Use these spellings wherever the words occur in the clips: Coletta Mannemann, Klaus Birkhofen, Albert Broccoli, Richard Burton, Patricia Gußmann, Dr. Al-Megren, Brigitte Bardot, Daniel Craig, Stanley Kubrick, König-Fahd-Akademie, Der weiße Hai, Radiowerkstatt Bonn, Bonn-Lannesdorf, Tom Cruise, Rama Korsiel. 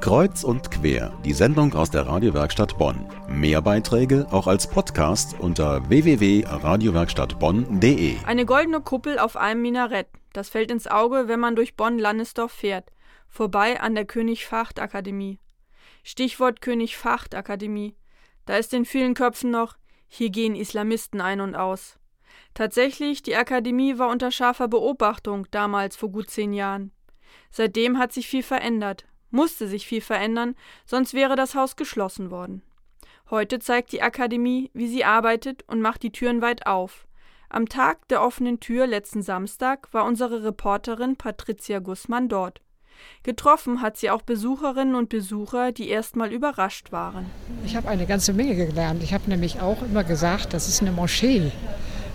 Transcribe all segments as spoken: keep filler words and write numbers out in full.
Kreuz und quer, die Sendung aus der Radiowerkstatt Bonn. Mehr Beiträge auch als Podcast unter w w w punkt radiowerkstattbonn punkt d e. Eine goldene Kuppel auf einem Minarett. Das fällt ins Auge, wenn man durch Bonn-Lannesdorf fährt. Vorbei an der König-Fahd-Akademie. Stichwort König-Fahd-Akademie. Da ist in vielen Köpfen noch, hier gehen Islamisten ein und aus. Tatsächlich, die Akademie war unter scharfer Beobachtung damals vor gut zehn Jahren. Seitdem hat sich viel verändert, musste sich viel verändern, sonst wäre das Haus geschlossen worden. Heute zeigt die Akademie, wie sie arbeitet und macht die Türen weit auf. Am Tag der offenen Tür letzten Samstag war unsere Reporterin Patricia Gußmann dort. Getroffen hat sie auch Besucherinnen und Besucher, die erstmal überrascht waren. Ich habe eine ganze Menge gelernt. Ich habe nämlich auch immer gesagt, das ist eine Moschee.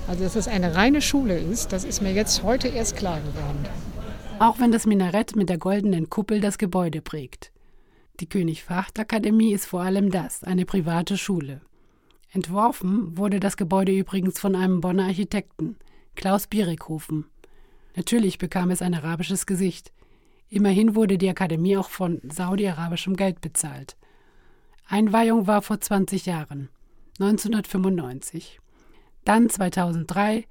Also dass es eine reine Schule ist, das ist mir jetzt heute erst klar geworden. Auch wenn das Minarett mit der goldenen Kuppel das Gebäude prägt. Die König-Fahd-Akademie ist vor allem das, eine private Schule. Entworfen wurde das Gebäude übrigens von einem Bonner Architekten, Klaus Birkhofen. Natürlich bekam es ein arabisches Gesicht. Immerhin wurde die Akademie auch von saudi-arabischem Geld bezahlt. Einweihung war vor zwanzig Jahren, neunzehnhundertfünfundneunzig. Dann zweitausenddrei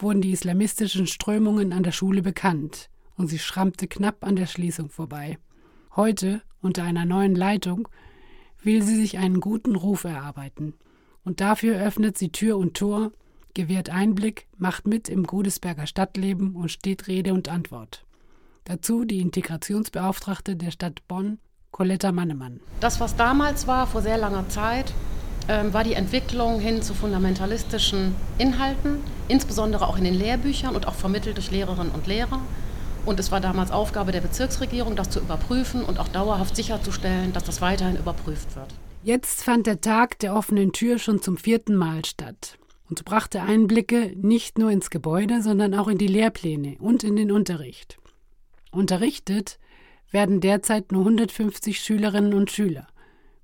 wurden die islamistischen Strömungen an der Schule bekannt und sie schrammte knapp an der Schließung vorbei. Heute, unter einer neuen Leitung, will sie sich einen guten Ruf erarbeiten. Und dafür öffnet sie Tür und Tor, gewährt Einblick, macht mit im Godesberger Stadtleben und steht Rede und Antwort. Dazu die Integrationsbeauftragte der Stadt Bonn, Coletta Mannemann. Das, was damals war, vor sehr langer Zeit, war die Entwicklung hin zu fundamentalistischen Inhalten, insbesondere auch in den Lehrbüchern und auch vermittelt durch Lehrerinnen und Lehrer. Und es war damals Aufgabe der Bezirksregierung, das zu überprüfen und auch dauerhaft sicherzustellen, dass das weiterhin überprüft wird. Jetzt fand der Tag der offenen Tür schon zum vierten Mal statt und brachte Einblicke nicht nur ins Gebäude, sondern auch in die Lehrpläne und in den Unterricht. Unterrichtet werden derzeit nur hundertfünfzig Schülerinnen und Schüler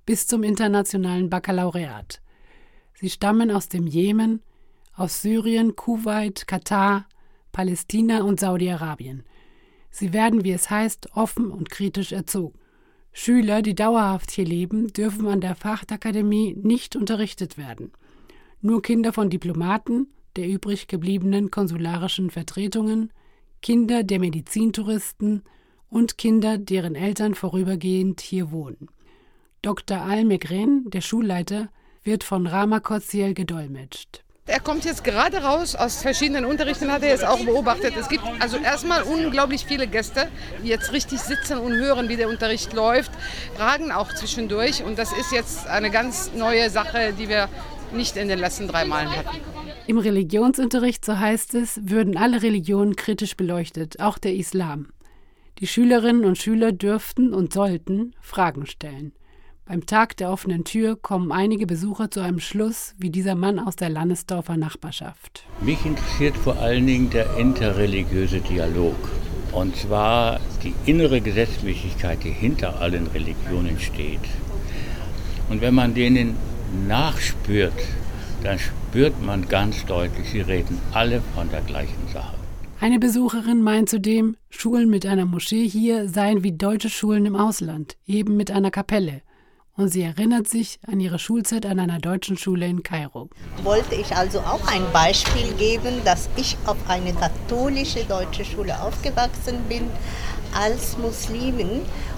bis zum internationalen Baccalaureat. Sie stammen aus dem Jemen, aus Syrien, Kuwait, Katar, Palästina und Saudi-Arabien. Sie werden, wie es heißt, offen und kritisch erzogen. Schüler, die dauerhaft hier leben, dürfen an der Fachakademie nicht unterrichtet werden. Nur Kinder von Diplomaten, der übrig gebliebenen konsularischen Vertretungen, Kinder der Medizintouristen und Kinder, deren Eltern vorübergehend hier wohnen. Doktor Al-Megren, der Schulleiter, wird von Rama Korsiel gedolmetscht. Er kommt jetzt gerade raus aus verschiedenen Unterrichten, hat er jetzt auch beobachtet. Es gibt also erstmal unglaublich viele Gäste, die jetzt richtig sitzen und hören, wie der Unterricht läuft, fragen auch zwischendurch. Und das ist jetzt eine ganz neue Sache, die wir nicht in den letzten drei Malen hatten. Im Religionsunterricht, so heißt es, würden alle Religionen kritisch beleuchtet, auch der Islam. Die Schülerinnen und Schüler dürften und sollten Fragen stellen. Beim Tag der offenen Tür kommen einige Besucher zu einem Schluss, wie dieser Mann aus der Lannesdorfer Nachbarschaft. Mich interessiert vor allen Dingen der interreligiöse Dialog. Und zwar die innere Gesetzmäßigkeit, die hinter allen Religionen steht. Und wenn man denen nachspürt, dann spürt man ganz deutlich, sie reden alle von der gleichen Sache. Eine Besucherin meint zudem, Schulen mit einer Moschee hier seien wie deutsche Schulen im Ausland, eben mit einer Kapelle. Und sie erinnert sich an ihre Schulzeit an einer deutschen Schule in Kairo. Wollte ich also auch ein Beispiel geben, dass ich auf eine katholische deutsche Schule aufgewachsen bin als Muslimin.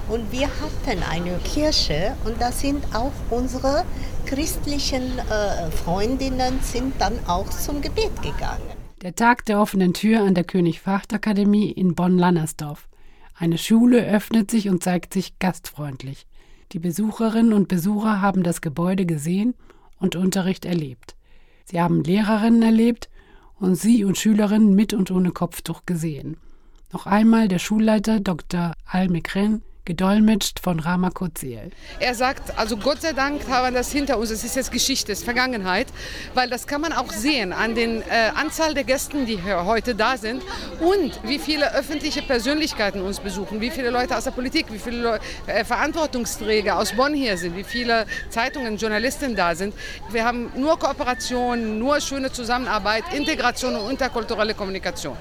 Und wir hatten eine Kirche und da sind auch unsere christlichen äh, Freundinnen sind dann auch zum Gebet gegangen. Der Tag der offenen Tür an der König-Fahd-Akademie in Bonn-Lannersdorf. Eine Schule öffnet sich und zeigt sich gastfreundlich. Die Besucherinnen und Besucher haben das Gebäude gesehen und Unterricht erlebt. Sie haben Lehrerinnen erlebt und sie und Schülerinnen mit und ohne Kopftuch gesehen. Noch einmal der Schulleiter Doktor Al-Megren, gedolmetscht von Rama Korsiel. Er sagt, also Gott sei Dank haben wir das hinter uns, es ist jetzt Geschichte, es ist Vergangenheit, weil das kann man auch sehen an den äh, Anzahl der Gästen, die heute da sind und wie viele öffentliche Persönlichkeiten uns besuchen, wie viele Leute aus der Politik, wie viele Leute, äh, Verantwortungsträger aus Bonn hier sind, wie viele Zeitungen, Journalisten da sind. Wir haben nur Kooperation, nur schöne Zusammenarbeit, Integration und interkulturelle Kommunikation.